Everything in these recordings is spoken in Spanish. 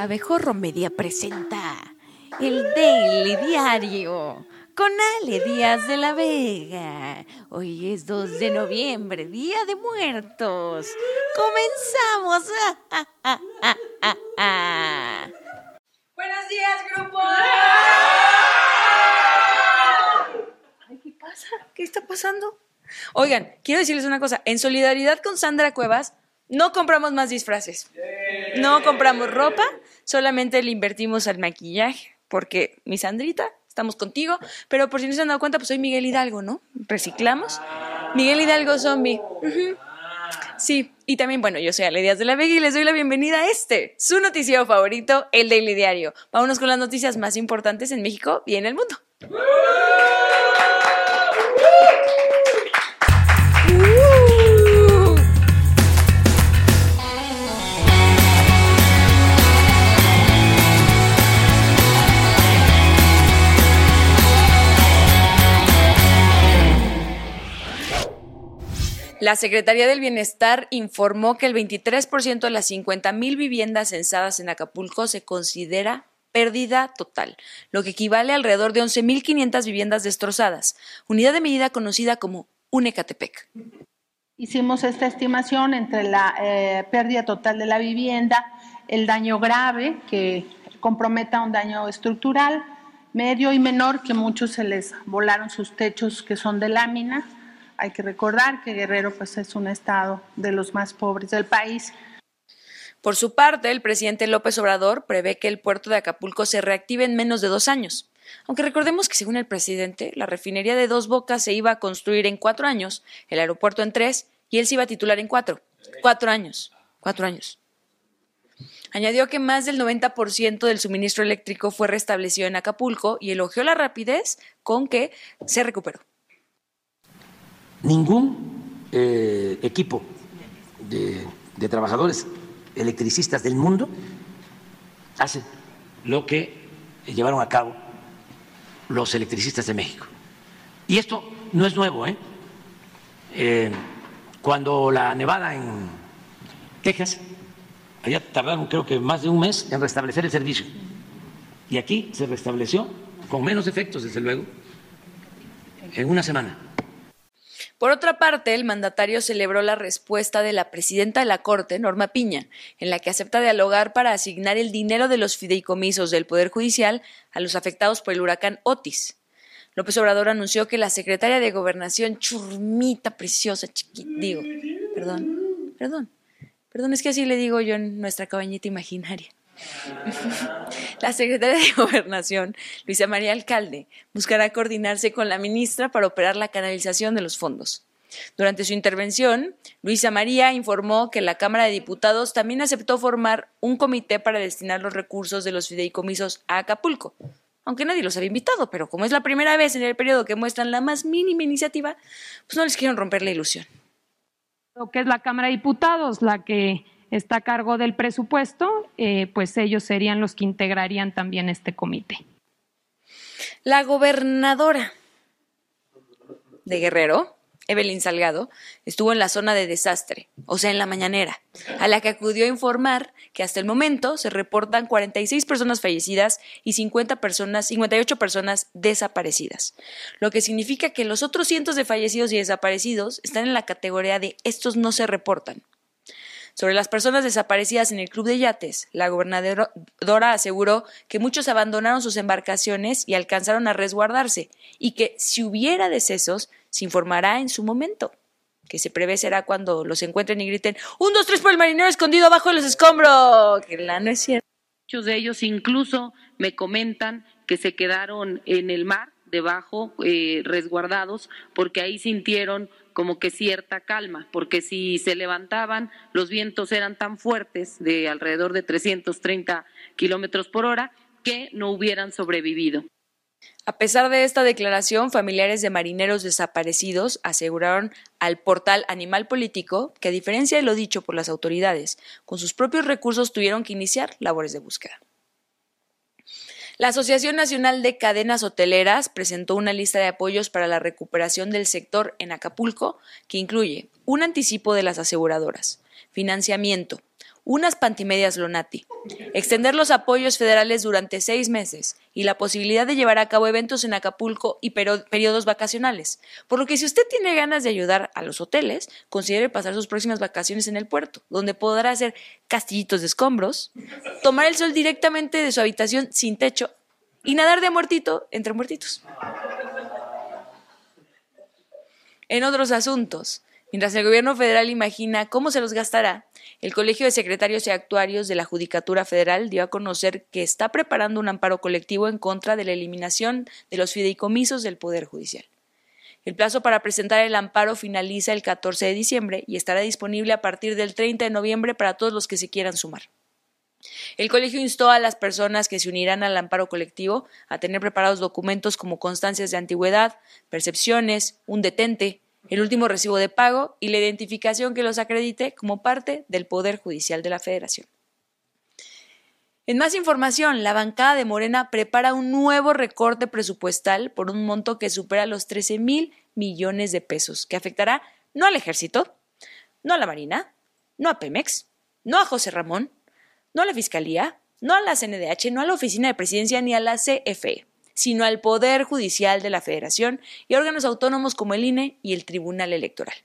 Abejorro Media presenta El Daily Diario con Ale Díaz de la Vega. Hoy es 2 de noviembre, Día de Muertos. ¡Comenzamos! ¡Buenos días, grupo! Ay, ¿qué pasa? ¿Qué está pasando? Oigan, quiero decirles una cosa. En solidaridad con Sandra Cuevas, no compramos más disfraces, no compramos ropa, solamente le invertimos al maquillaje, porque mi Sandrita, estamos contigo, pero por si no se han dado cuenta, pues soy Miguel Hidalgo, ¿no? Reciclamos. Miguel Hidalgo zombie. Uh-huh. Sí, y también, bueno, yo soy Ale Díaz de la Vega y les doy la bienvenida a su noticiero favorito, El Daily Diario. Vámonos con las noticias más importantes en México y en el mundo. La Secretaría del Bienestar informó que el 23% de las 50,000 viviendas censadas en Acapulco se considera pérdida total, lo que equivale a alrededor de 11,500 viviendas destrozadas, unidad de medida conocida como UNECATEPEC. Hicimos esta estimación entre la pérdida total de la vivienda, el daño grave que comprometa un daño estructural, medio y menor, que muchos se les volaron sus techos que son de lámina. Hay que recordar que Guerrero pues, es un estado de los más pobres del país. Por su parte, el presidente López Obrador prevé que el puerto de Acapulco se reactive en menos de 2 años. Aunque recordemos que, según el presidente, la refinería de Dos Bocas se iba a construir en 4 años, el aeropuerto en 3 y él se iba a titular en 4. 4 años. 4 años. Añadió que más del 90% del suministro eléctrico fue restablecido en Acapulco y elogió la rapidez con que se recuperó. Ningún equipo de trabajadores electricistas del mundo hace lo que llevaron a cabo los electricistas de México. Y esto no es nuevo, ¿eh? Cuando la nevada en Texas, allá tardaron creo que más de un mes en restablecer el servicio. Y aquí se restableció con menos efectos, desde luego, en 1 semana. Por otra parte, el mandatario celebró la respuesta de la presidenta de la Corte, Norma Piña, en la que acepta dialogar para asignar el dinero de los fideicomisos del Poder Judicial a los afectados por el huracán Otis. López Obrador anunció que la secretaria de Gobernación, churmita preciosa, perdón, es que así le digo yo en nuestra cabañita imaginaria. La secretaria de Gobernación, Luisa María Alcalde, buscará coordinarse con la ministra para operar la canalización de los fondos. Durante su intervención, Luisa María informó que la Cámara de Diputados también aceptó formar un comité para destinar los recursos de los fideicomisos a Acapulco, aunque nadie los había invitado, pero como es la primera vez en el periodo que muestran la más mínima iniciativa, pues no les quieren romper la ilusión. Lo que es la Cámara de Diputados, la que está a cargo del presupuesto, pues ellos serían los que integrarían también este comité. La gobernadora de Guerrero, Evelyn Salgado, estuvo en la zona de desastre, o sea, en la mañanera, a la que acudió a informar que hasta el momento se reportan 46 personas fallecidas y 58 personas desaparecidas, lo que significa que los otros cientos de fallecidos y desaparecidos están en la categoría de estos no se reportan. Sobre las personas desaparecidas en el Club de Yates, la gobernadora aseguró que muchos abandonaron sus embarcaciones y alcanzaron a resguardarse, y que si hubiera decesos, se informará en su momento, que se prevé será cuando los encuentren y griten ¡1, 2, 3 por el marinero escondido abajo de los escombros! Que no es cierto. Muchos de ellos incluso me comentan que se quedaron en el mar, debajo, resguardados, porque ahí sintieron como que cierta calma, porque si se levantaban, los vientos eran tan fuertes, de alrededor de 330 kilómetros por hora, que no hubieran sobrevivido. A pesar de esta declaración, familiares de marineros desaparecidos aseguraron al portal Animal Político que, a diferencia de lo dicho por las autoridades, con sus propios recursos tuvieron que iniciar labores de búsqueda. La Asociación Nacional de Cadenas Hoteleras presentó una lista de apoyos para la recuperación del sector en Acapulco que incluye un anticipo de las aseguradoras, financiamiento, unas pantimedias Lonati, extender los apoyos federales durante 6 meses y la posibilidad de llevar a cabo eventos en Acapulco y periodos vacacionales. Por lo que si usted tiene ganas de ayudar a los hoteles, considere pasar sus próximas vacaciones en el puerto, donde podrá hacer castillitos de escombros, tomar el sol directamente de su habitación sin techo y nadar de muertito entre muertitos. En otros asuntos, mientras el gobierno federal imagina cómo se los gastará, el Colegio de Secretarios y Actuarios de la Judicatura Federal dio a conocer que está preparando un amparo colectivo en contra de la eliminación de los fideicomisos del Poder Judicial. El plazo para presentar el amparo finaliza el 14 de diciembre y estará disponible a partir del 30 de noviembre para todos los que se quieran sumar. El colegio instó a las personas que se unirán al amparo colectivo a tener preparados documentos como constancias de antigüedad, percepciones, un detente, el último recibo de pago y la identificación que los acredite como parte del Poder Judicial de la Federación. En más información, la bancada de Morena prepara un nuevo recorte presupuestal por un monto que supera los 13,000 millones de pesos, que afectará no al Ejército, no a la Marina, no a Pemex, no a José Ramón, no a la Fiscalía, no a la CNDH, no a la Oficina de Presidencia ni a la CFE, sino al Poder Judicial de la Federación y órganos autónomos como el INE y el Tribunal Electoral.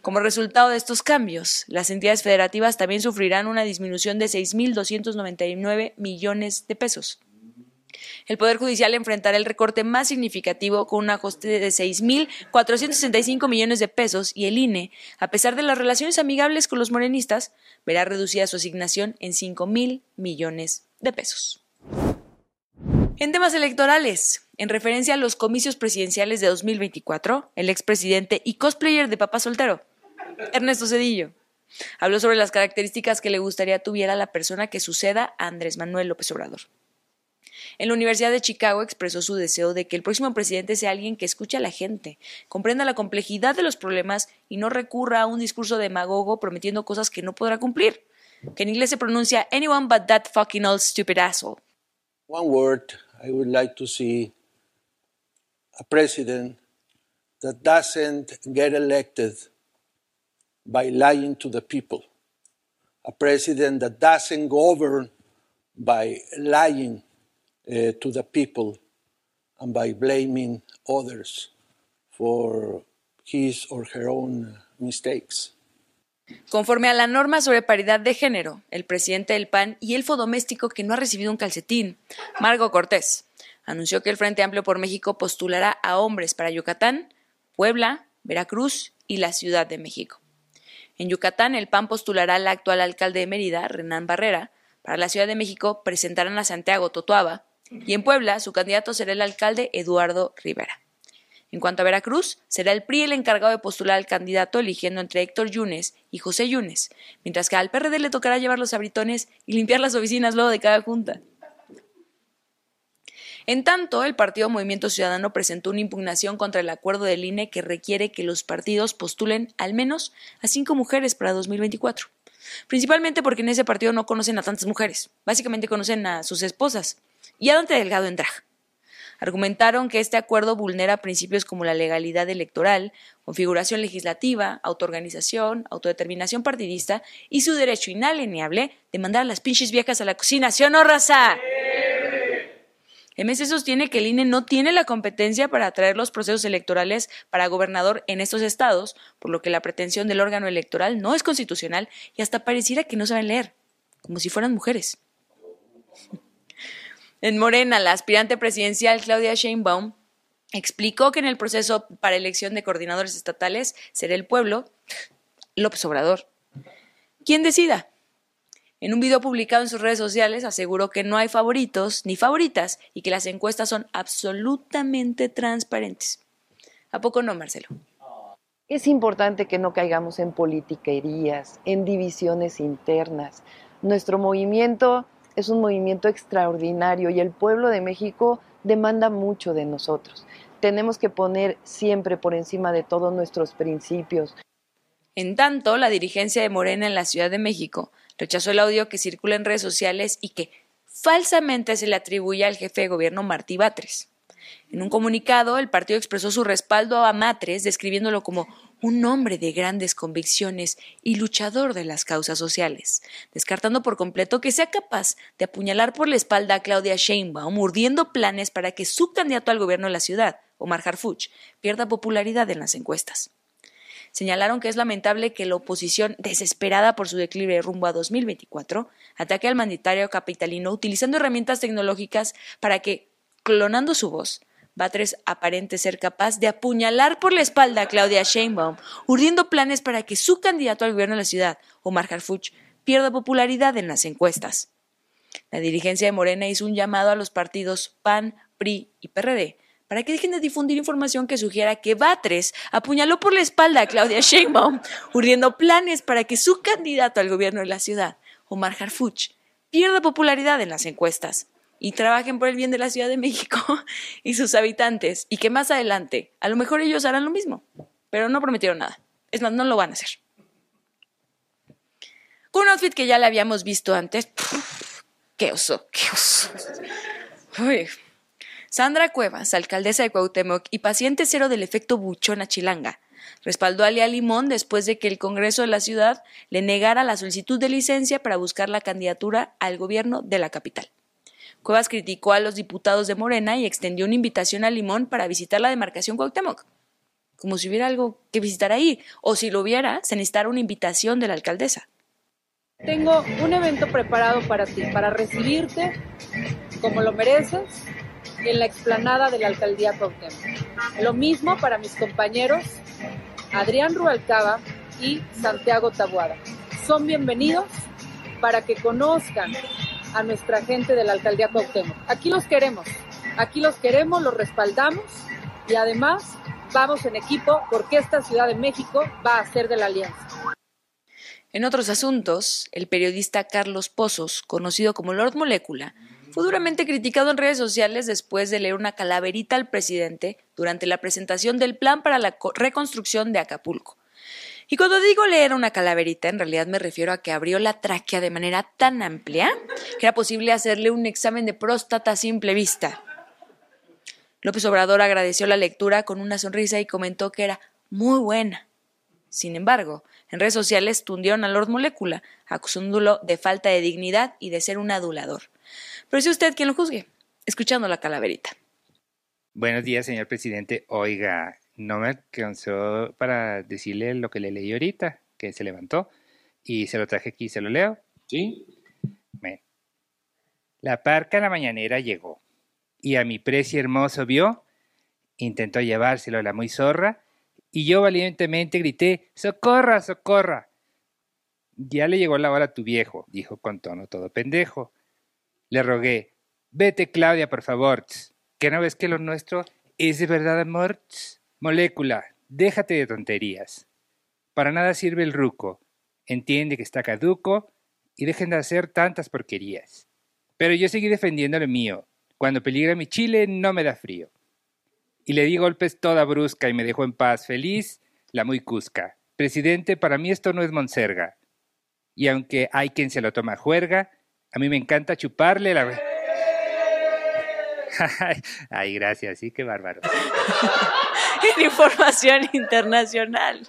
Como resultado de estos cambios, las entidades federativas también sufrirán una disminución de 6,299 millones de pesos. El Poder Judicial enfrentará el recorte más significativo con un ajuste de 6,465 millones de pesos y el INE, a pesar de las relaciones amigables con los morenistas, verá reducida su asignación en 5,000 millones de pesos. En temas electorales, en referencia a los comicios presidenciales de 2024, el expresidente y cosplayer de Papá Soltero, Ernesto Cedillo, habló sobre las características que le gustaría tuviera la persona que suceda a Andrés Manuel López Obrador. En la Universidad de Chicago expresó su deseo de que el próximo presidente sea alguien que escuche a la gente, comprenda la complejidad de los problemas y no recurra a un discurso demagogo prometiendo cosas que no podrá cumplir, que en inglés se pronuncia anyone but that fucking old stupid asshole. One word, I would like to see a president that doesn't get elected by lying to the people, a president that doesn't govern by lying to the people and by blaming others for his or her own mistakes. Conforme a la norma sobre paridad de género, el presidente del PAN y elfo doméstico que no ha recibido un calcetín, Margo Cortés, anunció que el Frente Amplio por México postulará a hombres para Yucatán, Puebla, Veracruz y la Ciudad de México. En Yucatán, el PAN postulará al actual alcalde de Mérida, Renán Barrera. Para la Ciudad de México presentarán a Santiago Totuaba y en Puebla su candidato será el alcalde Eduardo Rivera. En cuanto a Veracruz, será el PRI el encargado de postular al candidato eligiendo entre Héctor Yunes y José Yunes, mientras que al PRD le tocará llevar los abritones y limpiar las oficinas luego de cada junta. En tanto, el partido Movimiento Ciudadano presentó una impugnación contra el acuerdo del INE que requiere que los partidos postulen al menos a 5 mujeres para 2024, principalmente porque en ese partido no conocen a tantas mujeres, básicamente conocen a sus esposas y a Dante Delgado en drag. Argumentaron que este acuerdo vulnera principios como la legalidad electoral, configuración legislativa, autoorganización, autodeterminación partidista y su derecho inalienable de mandar a las pinches viejas a la cocina, ¿sí o no, raza? Sí. MC sostiene que el INE no tiene la competencia para atraer los procesos electorales para gobernador en estos estados, por lo que la pretensión del órgano electoral no es constitucional y hasta pareciera que no saben leer, como si fueran mujeres. En Morena, la aspirante presidencial Claudia Sheinbaum explicó que en el proceso para elección de coordinadores estatales será el pueblo, López Obrador, quien decida. En un video publicado en sus redes sociales aseguró que no hay favoritos ni favoritas y que las encuestas son absolutamente transparentes. ¿A poco no, Marcelo? Es importante que no caigamos en politiquerías, en divisiones internas. Nuestro movimiento es un movimiento extraordinario y el pueblo de México demanda mucho de nosotros. Tenemos que poner siempre por encima de todos nuestros principios. En tanto, la dirigencia de Morena en la Ciudad de México rechazó el audio que circula en redes sociales y que falsamente se le atribuye al jefe de gobierno Martí Batres. En un comunicado, el partido expresó su respaldo a Batres describiéndolo como un hombre de grandes convicciones y luchador de las causas sociales, descartando por completo que sea capaz de apuñalar por la espalda a Claudia Sheinbaum, urdiendo planes para que su candidato al gobierno de la ciudad, Omar Harfuch, pierda popularidad en las encuestas. Señalaron que es lamentable que la oposición, desesperada por su declive rumbo a 2024, ataque al mandatario capitalino utilizando herramientas tecnológicas para que, clonando su voz, Batres aparente ser capaz de apuñalar por la espalda a Claudia Sheinbaum, urdiendo planes para que su candidato al gobierno de la ciudad, Omar Harfuch, pierda popularidad en las encuestas. La dirigencia de Morena hizo un llamado a los partidos PAN, PRI y PRD para que dejen de difundir información que sugiera que Batres apuñaló por la espalda a Claudia Sheinbaum, urdiendo planes para que su candidato al gobierno de la ciudad, Omar Harfuch, pierda popularidad en las encuestas y trabajen por el bien de la Ciudad de México y sus habitantes, y que más adelante, a lo mejor ellos harán lo mismo, pero no prometieron nada. Es más, no lo van a hacer. Con un outfit que ya le habíamos visto antes. ¡Qué oso! ¡Qué oso! Uy. Sandra Cuevas, alcaldesa de Cuauhtémoc y paciente cero del efecto buchona chilanga, respaldó a Lía Limón después de que el Congreso de la ciudad le negara la solicitud de licencia para buscar la candidatura al gobierno de la capital. Cuevas criticó a los diputados de Morena y extendió una invitación a Limón para visitar la demarcación Cuauhtémoc. Como si hubiera algo que visitar ahí, o si lo hubiera, se necesitara una invitación de la alcaldesa. Tengo un evento preparado para ti, para recibirte como lo mereces, en la explanada de la alcaldía Cuauhtémoc. Lo mismo para mis compañeros Adrián Rubalcaba y Santiago Totuaba. Son bienvenidos para que conozcan a nuestra gente de la alcaldía Cuauhtémoc. Aquí los respaldamos y además vamos en equipo porque esta Ciudad de México va a ser de la alianza. En otros asuntos, el periodista Carlos Pozos, conocido como Lord Molécula, fue duramente criticado en redes sociales después de leer una calaverita al presidente durante la presentación del plan para la reconstrucción de Acapulco. Y cuando digo leer una calaverita, en realidad me refiero a que abrió la tráquea de manera tan amplia que era posible hacerle un examen de próstata a simple vista. López Obrador agradeció la lectura con una sonrisa y comentó que era muy buena. Sin embargo, en redes sociales tundieron a Lord Molécula, acusándolo de falta de dignidad y de ser un adulador. Pero es usted quien lo juzgue, escuchando la calaverita. Buenos días, señor presidente. Oiga, no me alcanzó para decirle lo que le leí ahorita, que se levantó, y se lo traje aquí, se lo leo. Sí. Bueno. La parca a la mañanera llegó, y a mi preci hermoso vio, intentó llevárselo a la muy zorra, y yo valientemente grité, ¡socorra, socorra! Ya le llegó la hora a tu viejo, dijo con tono todo pendejo. Le rogué, vete Claudia, por favor, que no ves que lo nuestro es de verdad amor. Molécula, déjate de tonterías. Para nada sirve el ruco, entiende que está caduco y dejen de hacer tantas porquerías. Pero yo seguí defendiendo lo mío, cuando peligra mi chile no me da frío. Y le di golpes toda brusca y me dejó en paz feliz la muy cusca. Presidente, para mí esto no es monserga. Y aunque hay quien se lo toma juerga, a mí me encanta chuparle la... Ay, gracias, sí, qué bárbaro. En información internacional.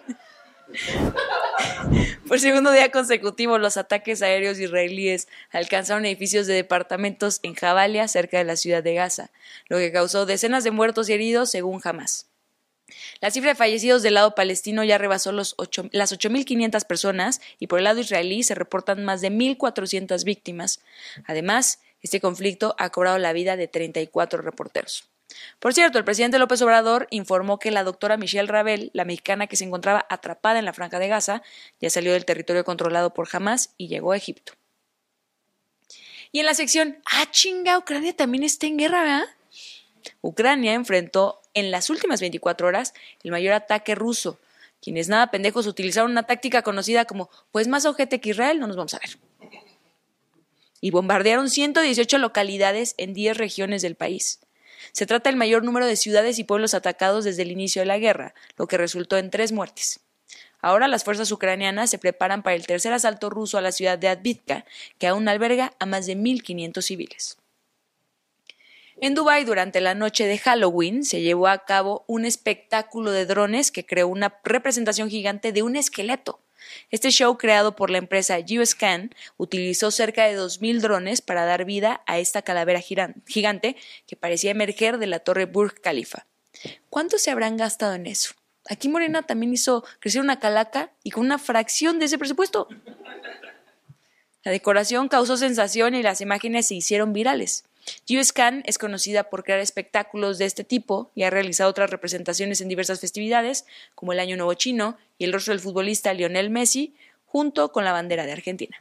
Por segundo día consecutivo, los ataques aéreos israelíes alcanzaron edificios de departamentos en Jabalia, cerca de la ciudad de Gaza, lo que causó decenas de muertos y heridos, según Hamas. La cifra de fallecidos del lado palestino ya rebasó las 8.500 personas y por el lado israelí se reportan más de 1.400 víctimas. Además, este conflicto ha cobrado la vida de 34 reporteros. Por cierto, el presidente López Obrador informó que la doctora Michelle Rabel, la mexicana que se encontraba atrapada en la Franja de Gaza, ya salió del territorio controlado por Hamas y llegó a Egipto. Y en la sección, chinga, Ucrania también está en guerra, ¿verdad? Ucrania enfrentó en las últimas 24 horas el mayor ataque ruso, quienes nada pendejos utilizaron una táctica conocida como pues más ojete que Israel, no nos vamos a ver. Y bombardearon 118 localidades en 10 regiones del país. Se trata del mayor número de ciudades y pueblos atacados desde el inicio de la guerra, lo que resultó en 3 muertes. Ahora las fuerzas ucranianas se preparan para el tercer asalto ruso a la ciudad de Advitka, que aún alberga a más de 1.500 civiles. En Dubái, durante la noche de Halloween, se llevó a cabo un espectáculo de drones que creó una representación gigante de un esqueleto. Este show, creado por la empresa YouScan, utilizó cerca de 2,000 drones para dar vida a esta calavera gigante que parecía emerger de la torre Burj Khalifa. ¿Cuánto se habrán gastado en eso? Aquí Morena también hizo crecer una calaca y con una fracción de ese presupuesto. La decoración causó sensación y las imágenes se hicieron virales. YouScan es conocida por crear espectáculos de este tipo y ha realizado otras representaciones en diversas festividades, como el Año Nuevo Chino y el rostro del futbolista Lionel Messi, junto con la bandera de Argentina.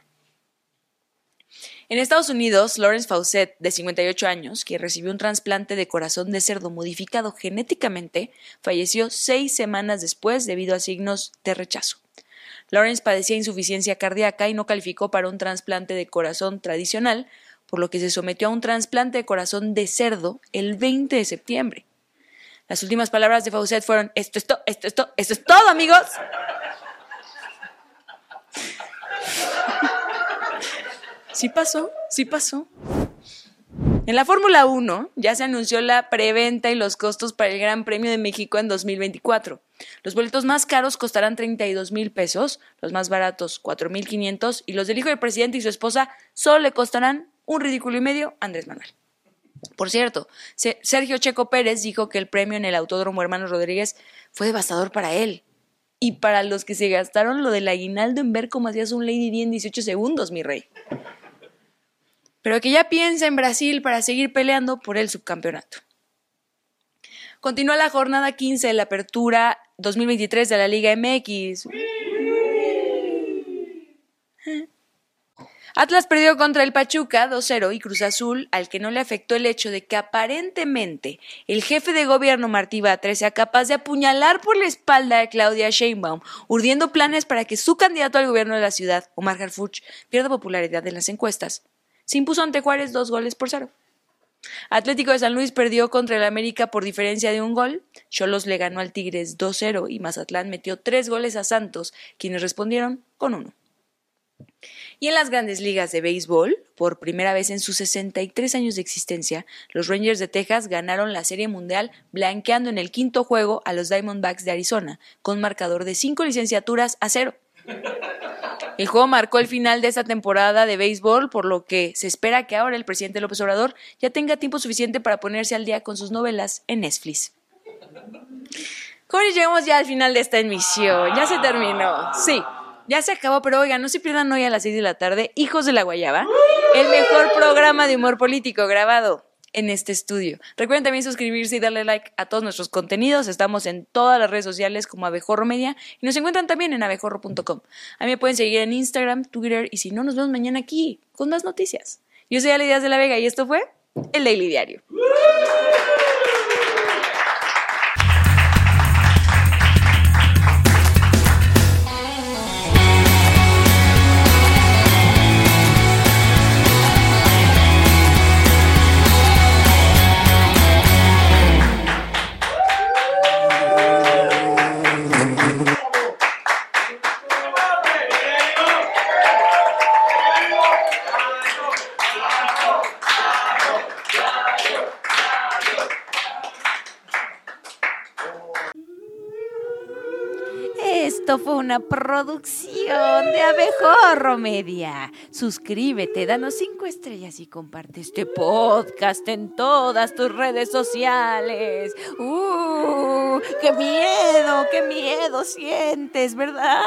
En Estados Unidos, Lawrence Faucet, de 58 años, que recibió un trasplante de corazón de cerdo modificado genéticamente, falleció 6 semanas después debido a signos de rechazo. Lawrence padecía insuficiencia cardíaca y no calificó para un trasplante de corazón tradicional, por lo que se sometió a un trasplante de corazón de cerdo el 20 de septiembre. Las últimas palabras de Faucet fueron: esto es todo, amigos. Sí pasó. En la Fórmula 1 ya se anunció la preventa y los costos para el Gran Premio de México en 2024. Los boletos más caros costarán $32,000, los más baratos 4,500 y los del hijo del presidente y su esposa solo le costarán $1.5 millones a Andrés Manuel. Por cierto, Sergio Checo Pérez dijo que el premio en el Autódromo Hermanos Rodríguez fue devastador para él y para los que se gastaron lo del aguinaldo en ver cómo hacías un Lady Di en 18 segundos, mi rey. Pero que ya piensa en Brasil para seguir peleando por el subcampeonato. Continúa la jornada 15 de la apertura 2023 de la Liga MX. Atlas perdió contra el Pachuca 2-0 y Cruz Azul, al que no le afectó el hecho de que aparentemente el jefe de gobierno Martí Batres sea capaz de apuñalar por la espalda a Claudia Sheinbaum, urdiendo planes para que su candidato al gobierno de la ciudad, Omar Harfuch, pierda popularidad en las encuestas. Se impuso ante Juárez 2-0. Atlético de San Luis perdió contra el América por diferencia de 1 gol. Xolos le ganó al Tigres 2-0 y Mazatlán metió 3 goles a Santos, quienes respondieron con 1. Y en las Grandes Ligas de Béisbol, por primera vez en sus 63 años de existencia, los Rangers de Texas ganaron la Serie Mundial blanqueando en el 5º juego a los Diamondbacks de Arizona, con marcador de 5 licenciaturas a 0. El juego marcó el final de esta temporada de béisbol, por lo que se espera que ahora el presidente López Obrador ya tenga tiempo suficiente para ponerse al día con sus novelas en Netflix. Con ello llegamos ya al final de esta emisión. Ya se terminó. Sí. Ya se acabó, pero oigan, no se pierdan hoy a las 6 de la tarde, Hijos de la Guayaba, el mejor programa de humor político grabado en este estudio. Recuerden también suscribirse y darle like a todos nuestros contenidos. Estamos en todas las redes sociales como Abejorro Media y nos encuentran también en abejorro.com. A mí me pueden seguir en Instagram, Twitter y si no, nos vemos mañana aquí con más noticias. Yo soy Ale Díaz de la Vega y esto fue El Daily Diario. Fue una producción de Abejorro Media. Suscríbete, danos 5 estrellas y comparte este podcast en todas tus redes sociales. ¡Qué miedo sientes, ¿verdad?